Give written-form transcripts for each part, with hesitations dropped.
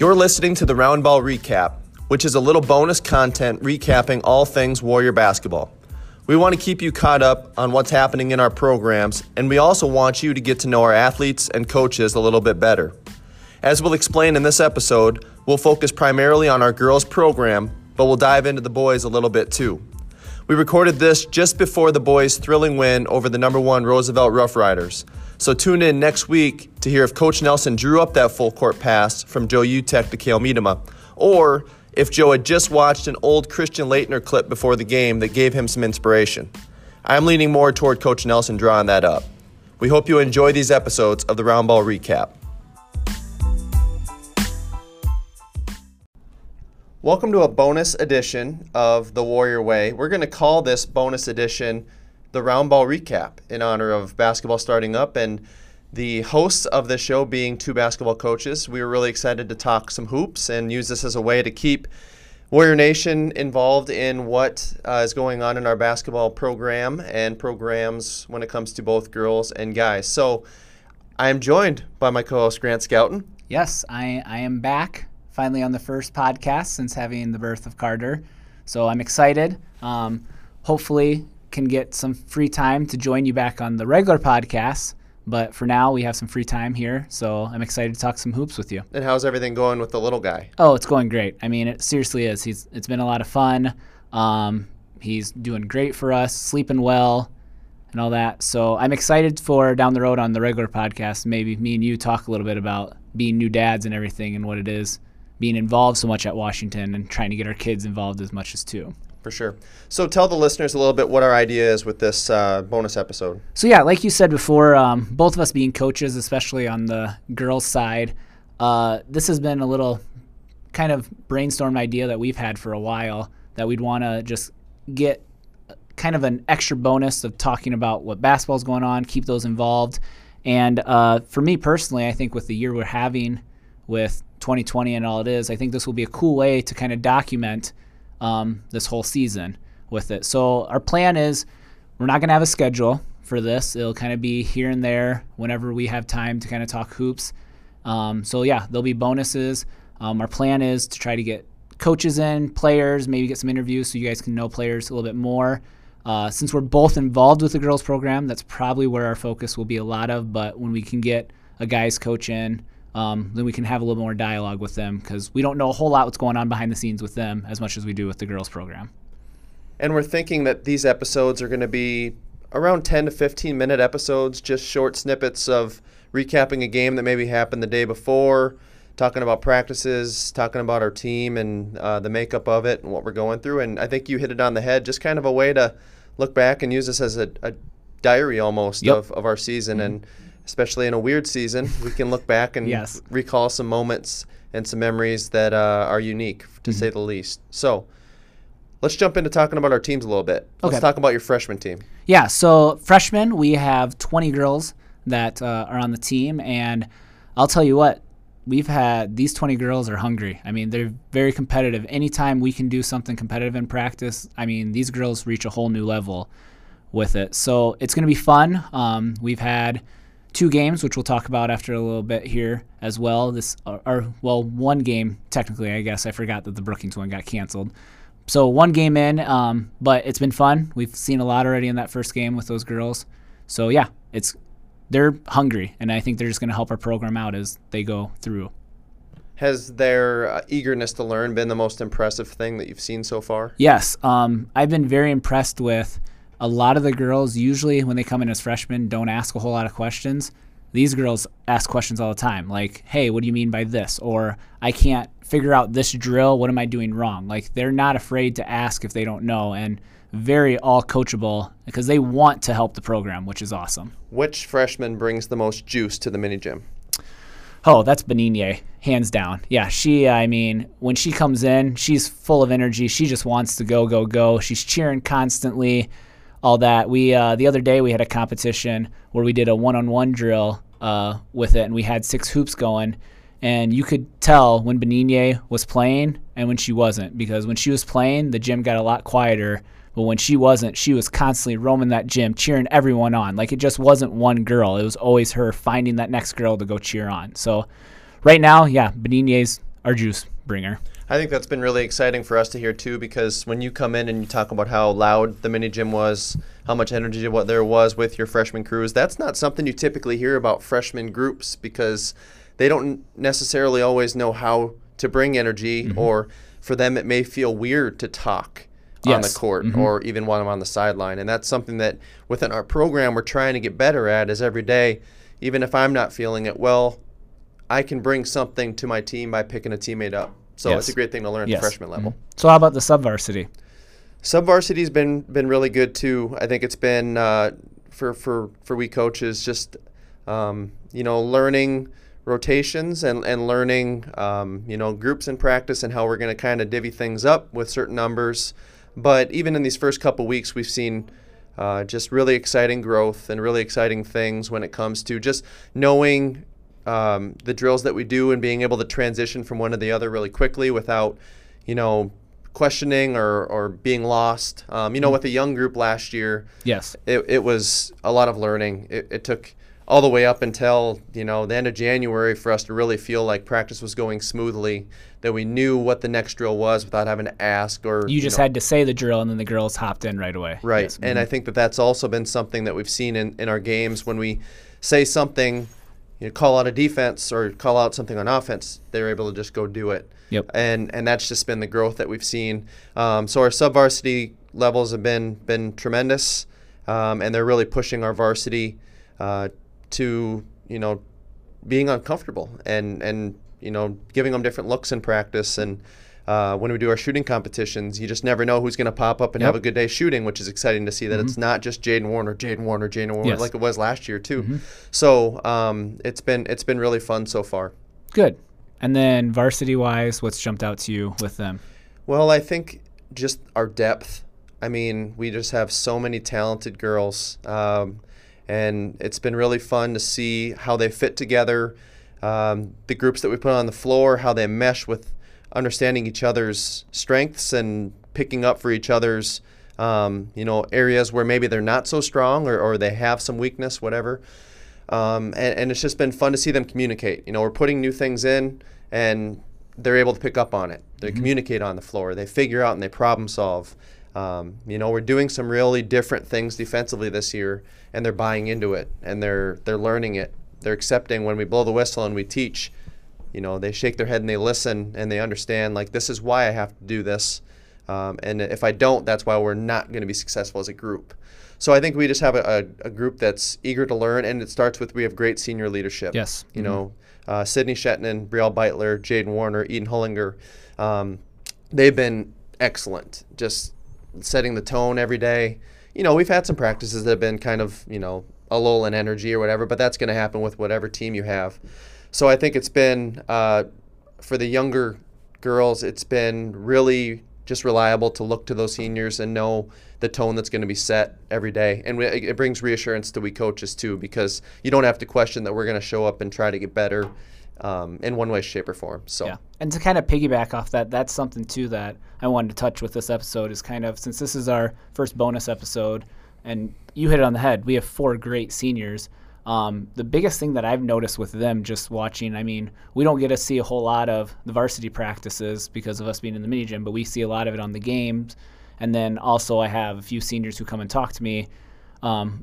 You're listening to the Roundball Recap, which is a little bonus content recapping all things Warrior basketball. We want to keep you caught up on what's happening in our programs, and we also want you to get to know our athletes and coaches a little bit better. As we'll explain in this episode, we'll focus primarily on our girls program, but we'll dive into the boys a little bit too. We recorded this just before the boys' thrilling win over the #1 Roosevelt Rough Riders. So tune in next week to hear if Coach Nelson drew up that full court pass from Joe Utech to Kale Miedema, or if Joe had just watched an old Christian Leitner clip before the game that gave him some inspiration. I'm leaning more toward Coach Nelson drawing that up. We hope you enjoy these episodes of the Roundball Recap. Welcome to a bonus edition of The Warrior Way. We're going to call this bonus edition the Roundball Recap in honor of basketball starting up and the hosts of the show being two basketball coaches. We were really excited to talk some hoops and use this as a way to keep Warrior Nation involved in what is going on in our basketball program and programs when it comes to both girls and guys. So I'm joined by my co-host Grant Scouten. Yes, I am back finally on the first podcast since having the birth of Carter. So I'm excited. Hopefully can get some free time to join you back on the regular podcast. But for now, we have some free time here, so I'm excited to talk some hoops with you. And how's everything going with the little guy? Oh, it's going great. I mean, it seriously is. It's been a lot of fun. He's doing great for us, sleeping well, and all that. So I'm excited for down the road on the regular podcast, maybe me and you talk a little bit about being new dads and everything and what it is, being involved so much at Washington and trying to get our kids involved as much as too. For sure. So tell the listeners a little bit what our idea is with this bonus episode. So yeah, like you said before, both of us being coaches, especially on the girls' side, this has been a little kind of brainstormed idea that we've had for a while that we'd want to just get kind of an extra bonus of talking about what basketball's going on, keep those involved. And for me personally, I think with the year we're having with 2020 and all it is, I think this will be a cool way to kind of document this whole season with it. So our plan is we're not going to have a schedule for this. It'll kind of be here and there whenever we have time to kind of talk hoops. So yeah, there'll be bonuses. Our plan is to try to get coaches in, players, maybe get some interviews so you guys can know players a little bit more. Since we're both involved with the girls program, that's probably where our focus will be a lot of, but when we can get a guys coach in, then we can have a little more dialogue with them because we don't know a whole lot what's going on behind the scenes with them as much as we do with the girls program. And we're thinking that these episodes are going to be around 10 to 15 minute episodes, just short snippets of recapping a game that maybe happened the day before, talking about practices, talking about our team and the makeup of it and what we're going through. And I think you hit it on the head, just kind of a way to look back and use this as a diary almost. Yep. of our season. Mm-hmm. And especially in a weird season, we can look back and yes. recall some moments and some memories that are unique, to mm-hmm. say the least. So let's jump into talking about our teams a little bit. Let's talk about your freshman team. Yeah, so freshmen, we have 20 girls that are on the team. And I'll tell you what, we've had these 20 girls are hungry. I mean, they're very competitive. Anytime we can do something competitive in practice, I mean, these girls reach a whole new level with it. So it's going to be fun. We've had two games, which we'll talk about after a little bit here as well. One game technically, I guess. I forgot that the Brookings one got canceled. So one game in, but it's been fun. We've seen a lot already in that first game with those girls. So yeah, they're hungry, and I think they're just going to help our program out as they go through. Has their eagerness to learn been the most impressive thing that you've seen so far? Yes, I've been very impressed with. A lot of the girls, usually when they come in as freshmen, don't ask a whole lot of questions. These girls ask questions all the time, like, hey, what do you mean by this? Or I can't figure out this drill. What am I doing wrong? Like, they're not afraid to ask if they don't know, and very all coachable because they want to help the program, which is awesome. Which freshman brings the most juice to the mini gym? Oh, that's Benigne, hands down. Yeah, when she comes in, she's full of energy. She just wants to go, go, go. She's cheering constantly. All that. We the other day we had a competition where we did a one-on-one drill with it, and we had 6 hoops going, and you could tell when Benigne was playing and when she wasn't, because when she was playing the gym got a lot quieter, but when she wasn't, she was constantly roaming that gym cheering everyone on. Like, it just wasn't one girl, it was always her finding that next girl to go cheer on. So right now, yeah, Benigne's our juice bringer. I think that's been really exciting for us to hear too, because when you come in and you talk about how loud the mini gym was, how much energy what there was with your freshman crews, that's not something you typically hear about freshman groups, because they don't necessarily always know how to bring energy, mm-hmm. or for them it may feel weird to talk yes. on the court, mm-hmm. or even while I'm on the sideline. And that's something that within our program we're trying to get better at, is every day, even if I'm not feeling it well, I can bring something to my team by picking a teammate up. So yes. it's a great thing to learn yes. at the freshman level. Mm-hmm. So how about the sub-varsity? Sub-varsity's been really good too. I think it's been, for we coaches, just learning rotations and learning groups in practice and how we're going to kind of divvy things up with certain numbers. But even in these first couple weeks, we've seen just really exciting growth and really exciting things when it comes to just knowing the drills that we do and being able to transition from one to the other really quickly without, questioning or being lost. With a young group last year, yes, it was a lot of learning. It took all the way up until, the end of January for us to really feel like practice was going smoothly, that we knew what the next drill was without having to ask or had to say the drill, and then the girls hopped in right away. Right, yes. And mm-hmm. I think that's also been something that we've seen in our games. When we say something, call out a defense or call out something on offense, they're able to just go do it. Yep. And that's just been the growth that we've seen. So our sub-varsity levels have been tremendous, and they're really pushing our varsity to, being uncomfortable and giving them different looks in practice. And when we do our shooting competitions, you just never know who's going to pop up and yep. have a good day shooting, which is exciting to see that mm-hmm. it's not just Jaden Warner yes. like it was last year too. Mm-hmm. So it's been really fun so far. Good. And then varsity-wise, what's jumped out to you with them? Well, I think just our depth. I mean, we just have so many talented girls, and it's been really fun to see how they fit together, the groups that we put on the floor, how they mesh with understanding each other's strengths and picking up for each other's, areas where maybe they're not so strong or they have some weakness, whatever. And it's just been fun to see them communicate. We're putting new things in, and they're able to pick up on it. They mm-hmm. communicate on the floor. They figure out and they problem solve. We're doing some really different things defensively this year, and they're buying into it, and they're learning it. They're accepting when we blow the whistle and we teach. They shake their head and they listen and they understand, like, this is why I have to do this. And if I don't, that's why we're not going to be successful as a group. So I think we just have a group that's eager to learn, and it starts with we have great senior leadership. Yes. Sydni Schetnan, Brielle Beitler, Jaden Warner, Eden Hollinger, they've been excellent, just setting the tone every day. We've had some practices that have been kind of, a lull in energy or whatever, but that's going to happen with whatever team you have. So I think it's been, for the younger girls, it's been really just reliable to look to those seniors and know the tone that's going to be set every day. And it brings reassurance to we coaches too, because you don't have to question that we're going to show up and try to get better in one way, shape, or form. So, yeah. And to kind of piggyback off that, that's something too that I wanted to touch with this episode is kind of, since this is our first bonus episode, and you hit it on the head, we have four great seniors. The biggest thing that I've noticed with them just watching, we don't get to see a whole lot of the varsity practices because of us being in the mini gym, but we see a lot of it on the games. And then also I have a few seniors who come and talk to me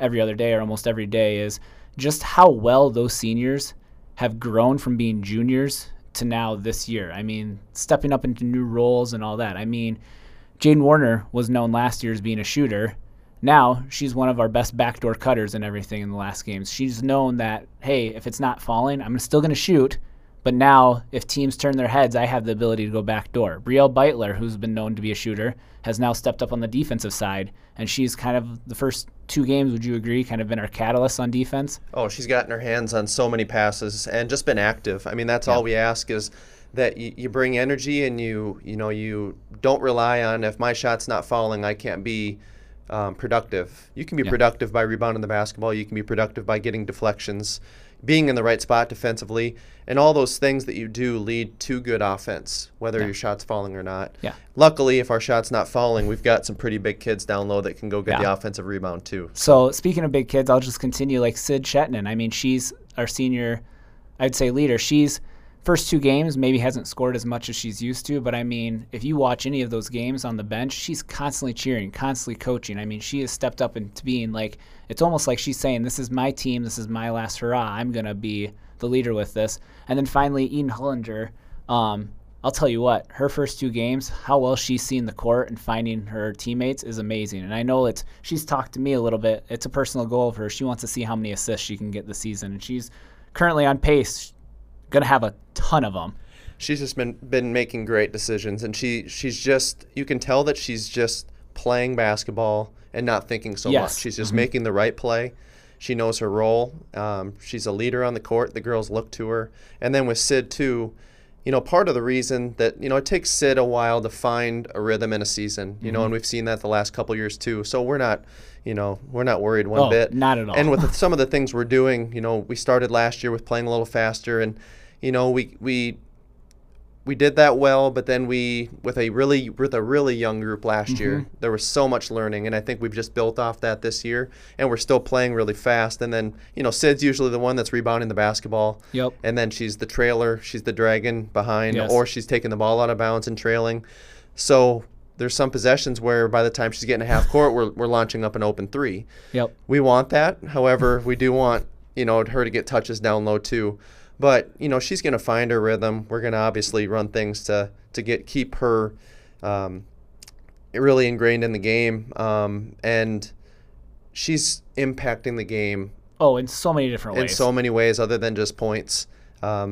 every other day or almost every day, is just how well those seniors have grown from being juniors to now this year. Stepping up into new roles and all that. Jaden Warner was known last year as being a shooter. Now she's one of our best backdoor cutters and everything in the last games. She's known that, hey, if it's not falling, I'm still going to shoot. But now if teams turn their heads, I have the ability to go backdoor. Brielle Beitler, who's been known to be a shooter, has now stepped up on the defensive side. And she's kind of, the first two games, would you agree, kind of been our catalyst on defense? Oh, she's gotten her hands on so many passes and just been active. That's all we ask is that you bring energy and you don't rely on, if my shot's not falling, I can't be productive. You can be productive by rebounding the basketball. You can be productive by getting deflections, being in the right spot defensively, and all those things that you do lead to good offense, whether your shot's falling or not. Yeah. Luckily, if our shot's not falling, we've got some pretty big kids down low that can go get the offensive rebound too. So speaking of big kids, I'll just continue, like Syd Shetnan. She's our senior, I'd say, leader. She's first two games maybe hasn't scored as much as she's used to, but I mean, if you watch any of those games on the bench, she's constantly cheering, constantly coaching. I mean, she has stepped up into being like, it's almost like she's saying, this is my team, this is my last hurrah, I'm going to be the leader with this. And then finally, Eden Hollinger, I'll tell you what, her first two games, how well she's seen the court and finding her teammates is amazing. And I know it's, she's talked to me a little bit, it's a personal goal of her, she wants to see how many assists she can get this season, and she's currently on pace, going to have a ton of them. She's just been making great decisions, and she's just, you can tell that she's just playing basketball and not thinking so much. She's just making the right play. She knows her role. She's a leader on the court. The girls look to her. And then with Sid too, you know, part of the reason that, you know, it takes Sid a while to find a rhythm in a season, you know, and we've seen that the last couple years too. So we're not, you know, we're not worried one bit. Not at all. And with some of the things we're doing, you know, we started last year with playing a little faster, and you know, we did that well, but then we with a really young group last year, there was so much learning, and I think we've just built off that this year, and we're still playing really fast. And then, you know, Sid's usually the one that's rebounding the basketball. Yep. And then she's the trailer, she's the dragon behind, or she's taking the ball out of bounds and trailing. So there's some possessions where by the time she's getting a half court, we're launching up an open three. Yep. We want that. However, we do want, you know, her to get touches down low too. But, you know, she's going to find her rhythm. We're going to obviously run things to keep her really ingrained in the game. And she's impacting the game. Oh, in so many different ways. In so many ways other than just points.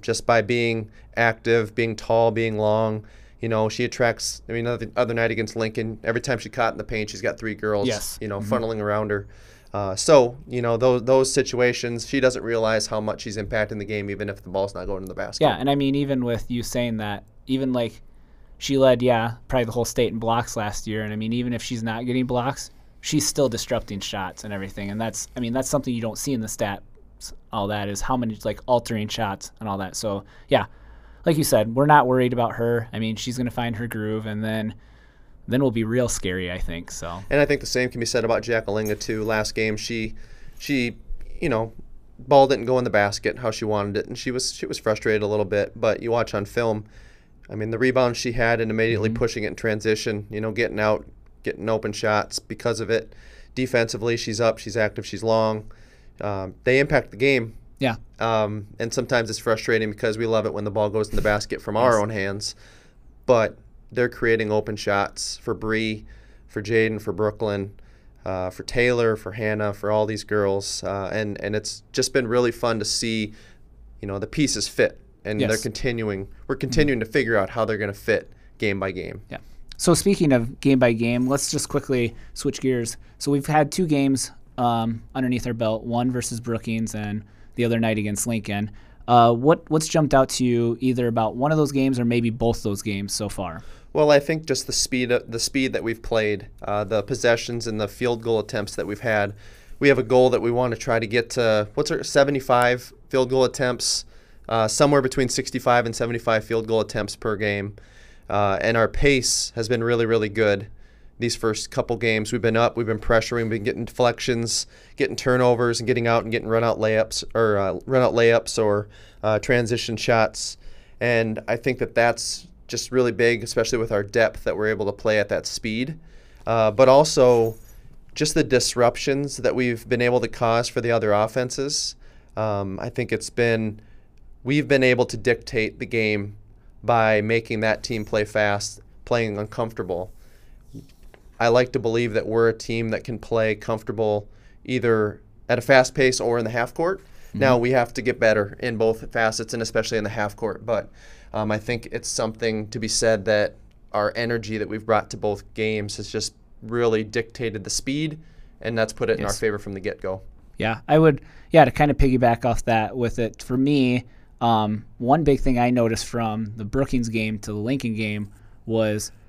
Just by being active, being tall, being long. You know, she attracts – I mean, the other night against Lincoln, every time she caught in the paint, she's got three girls, you know, funneling around her. So, you know, those situations, she doesn't realize how much she's impacting the game, even if the ball's not going to the basket. Yeah, and I mean, even with you saying that, even like she led, probably the whole state in blocks last year. And I mean, even if she's not getting blocks, she's still disrupting shots and everything. And that's, I mean, that's something you don't see in the stats, all that is how many, like, altering shots and all that. So, yeah, like you said, we're not worried about her. I mean, she's going to find her groove, and then we'll be real scary, I think. So. And I think the same can be said about Jacquelinga too. Last game, she, you know, ball didn't go in the basket how she wanted it, and she was frustrated a little bit. But you watch on film, I mean, the rebound she had and immediately pushing it in transition, you know, getting out, getting open shots because of it. Defensively, she's up, she's active, she's long. They impact the game. Yeah. And sometimes it's frustrating because we love it when the ball goes in the basket from our own hands, but they're creating open shots for Bree, for Jaden, for Brooklyn, for Taylor, for Hannah, for all these girls. And it's just been really fun to see, you know, the pieces fit. And they're continuing. We're continuing to figure out how they're going to fit game by game. Yeah. So speaking of game by game, let's just quickly switch gears. So we've had two games underneath our belt, one versus Brookings and the other night against Lincoln. What's jumped out to you either about one of those games or maybe both those games so far? Well, I think just the speed that we've played, the possessions and the field goal attempts that we've had. We have a goal that we want to try to get to, 75 field goal attempts, somewhere between 65 and 75 field goal attempts per game. And our pace has been really, really good. These first couple games, we've been up, we've been pressuring, we've been getting deflections, getting turnovers, and getting out and getting run out layups or transition shots. And I think that's just really big, especially with our depth that we're able to play at that speed. But also just the disruptions that we've been able to cause for the other offenses. I think we've been able to dictate the game by making that team play fast, playing uncomfortable. I like to believe that we're a team that can play comfortable either at a fast pace or in the half court. Now we have to get better in both facets and especially in the half court. But I think it's something to be said that our energy that we've brought to both games has just really dictated the speed, and that's put it in our favor from the get-go. Yeah, I would. Yeah, to kind of piggyback off that with it, for me, one big thing I noticed from the Brookings game to the Lincoln game was –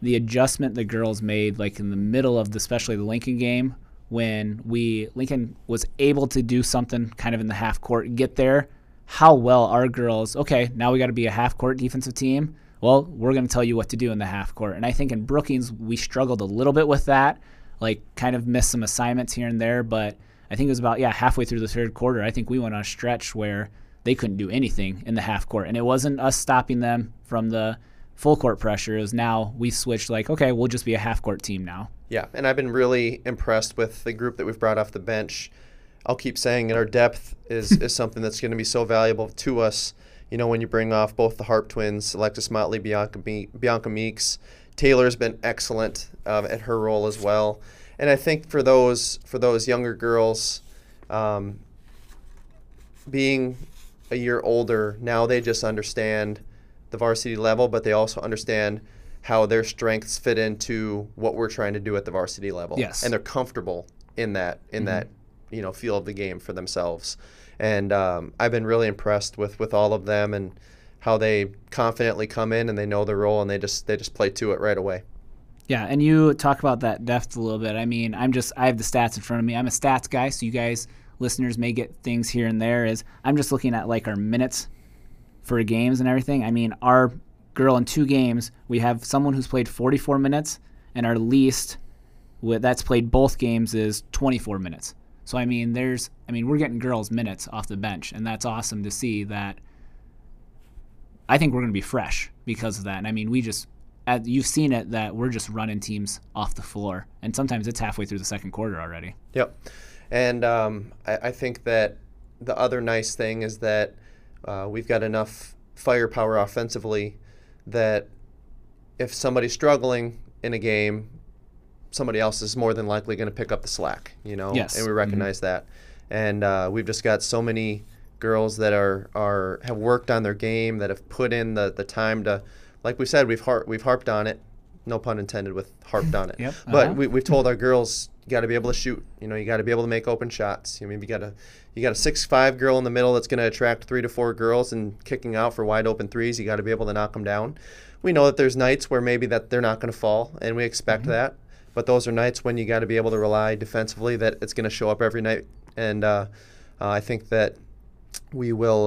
the adjustment the girls made, like in the middle of especially the Lincoln game, when Lincoln was able to do something kind of in the half court, get there, how well our girls, okay, now we got to be a half court defensive team. Well, we're going to tell you what to do in the half court. And I think in Brookings, we struggled a little bit with that, like kind of missed some assignments here and there. But I think it was about halfway through the third quarter, I think we went on a stretch where they couldn't do anything in the half court. And it wasn't us stopping them from the full court pressure. It was now we switched, like, okay, we'll just be a half court team now. Yeah, and I've been really impressed with the group that we've brought off the bench. I'll keep saying it, our depth is something that's going to be so valuable to us. You know, when you bring off both the Harp twins, Alexis Motley, Bianca Meeks, Taylor's been excellent at her role as well. And I think for those younger girls, being a year older, now they just understand the varsity level, but they also understand how their strengths fit into what we're trying to do at the varsity level. Yes. And they're comfortable in that that, you know, feel of the game for themselves. And I've been really impressed with all of them and how they confidently come in and they know their role and they just play to it right away. Yeah, and you talk about that depth a little bit. I mean, I have the stats in front of me. I'm a stats guy, so you guys listeners may get things here and there. I'm just looking at like our minutes for games and everything. I mean, our girl in two games, we have someone who's played 44 minutes, and our least that's played both games is 24 minutes. So I mean, we're getting girls minutes off the bench, and that's awesome to see. That I think we're going to be fresh because of that. And I mean, you've seen it that we're just running teams off the floor, and sometimes it's halfway through the second quarter already. Yep, and I think that the other nice thing is that we've got enough firepower offensively that if somebody's struggling in a game, somebody else is more than likely going to pick up the slack, you know. Yes. And we recognize that. And we've just got so many girls that have worked on their game, that have put in the time to, like we said, we've harped on it, no pun intended with harped on it. Yep. Uh-huh. But we've told our girls, you got to be able to shoot. You know, you got to be able to make open shots. I mean, you got a 6'5" girl in the middle that's going to attract 3 to 4 girls and kicking out for wide open threes. You got to be able to knock them down. We know that there's nights where maybe that they're not going to fall, and we expect that. But those are nights when you got to be able to rely defensively that it's going to show up every night, and I think that we will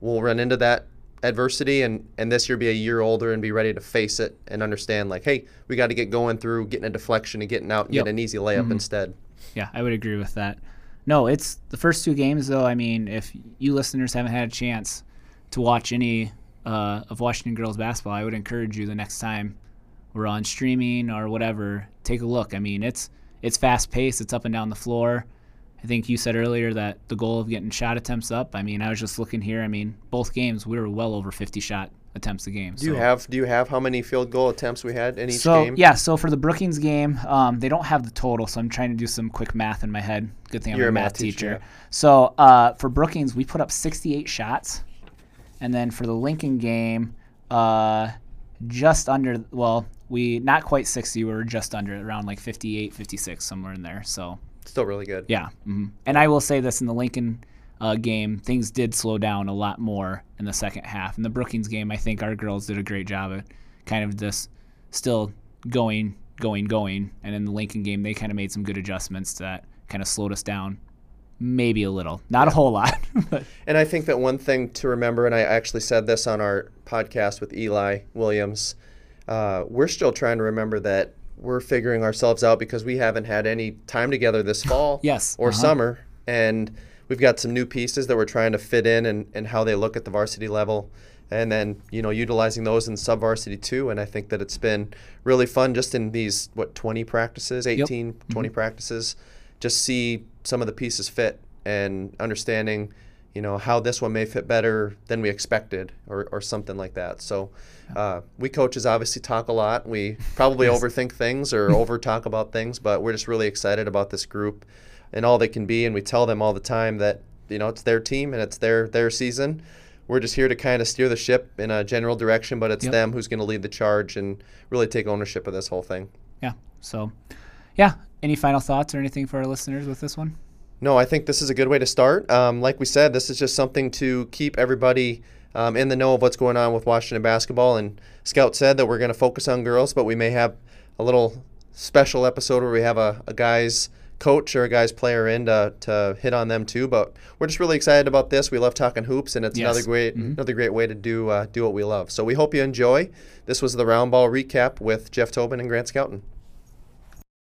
we'll run into that adversity, and this year be a year older and be ready to face it and understand, like, hey, we got to get going through getting a deflection and getting out and getting an easy layup instead. Yeah, I would agree with that. No, it's the first two games though. I mean, if you listeners haven't had a chance to watch any of Washington girls basketball, I would encourage you the next time we're on streaming or whatever, take a look. I mean, it's fast-paced. It's up and down the floor. I think you said earlier that the goal of getting shot attempts up. I mean, I was just looking here. I mean, both games we were well over 50 shot attempts a game. So. Do you have how many field goal attempts we had in each game? Yeah, so for the Brookings game, they don't have the total, so I'm trying to do some quick math in my head. Good thing I'm a math teacher. Yeah. So for Brookings, we put up 68 shots. And then for the Lincoln game, just under, well, we not quite 60, we were just under, around like 58, 56, somewhere in there. So still really good. Yeah. Mm-hmm. And I will say this, in the Lincoln game, things did slow down a lot more in the second half. In the Brookings game, I think our girls did a great job at kind of this still going. And in the Lincoln game, they kind of made some good adjustments that kind of slowed us down maybe a little. Not a whole lot. But. And I think that one thing to remember, and I actually said this on our podcast with Eli Williams, we're still trying to remember that we're figuring ourselves out because we haven't had any time together this fall or summer. And we've got some new pieces that we're trying to fit in and how they look at the varsity level. And then, you know, utilizing those in sub-varsity too. And I think that it's been really fun just in these, 20 practices, 20 practices, just see some of the pieces fit and understanding, you know, how this one may fit better than we expected or something like that. So we coaches obviously talk a lot. We probably overthink things or over-talk about things, but we're just really excited about this group and all they can be. And we tell them all the time that, you know, it's their team and it's their season. We're just here to kind of steer the ship in a general direction, but it's them who's going to lead the charge and really take ownership of this whole thing. Yeah, so, yeah. Any final thoughts or anything for our listeners with this one? No, I think this is a good way to start. Like we said, this is just something to keep everybody in the know of what's going on with Washington basketball. And Scout said that we're going to focus on girls, but we may have a little special episode where we have a guy's coach or a guy's player in to hit on them too. But we're just really excited about this. We love talking hoops, and it's another great way to do what we love. So we hope you enjoy. This was the Roundball Recap with Jeff Tobin and Grant Scouten.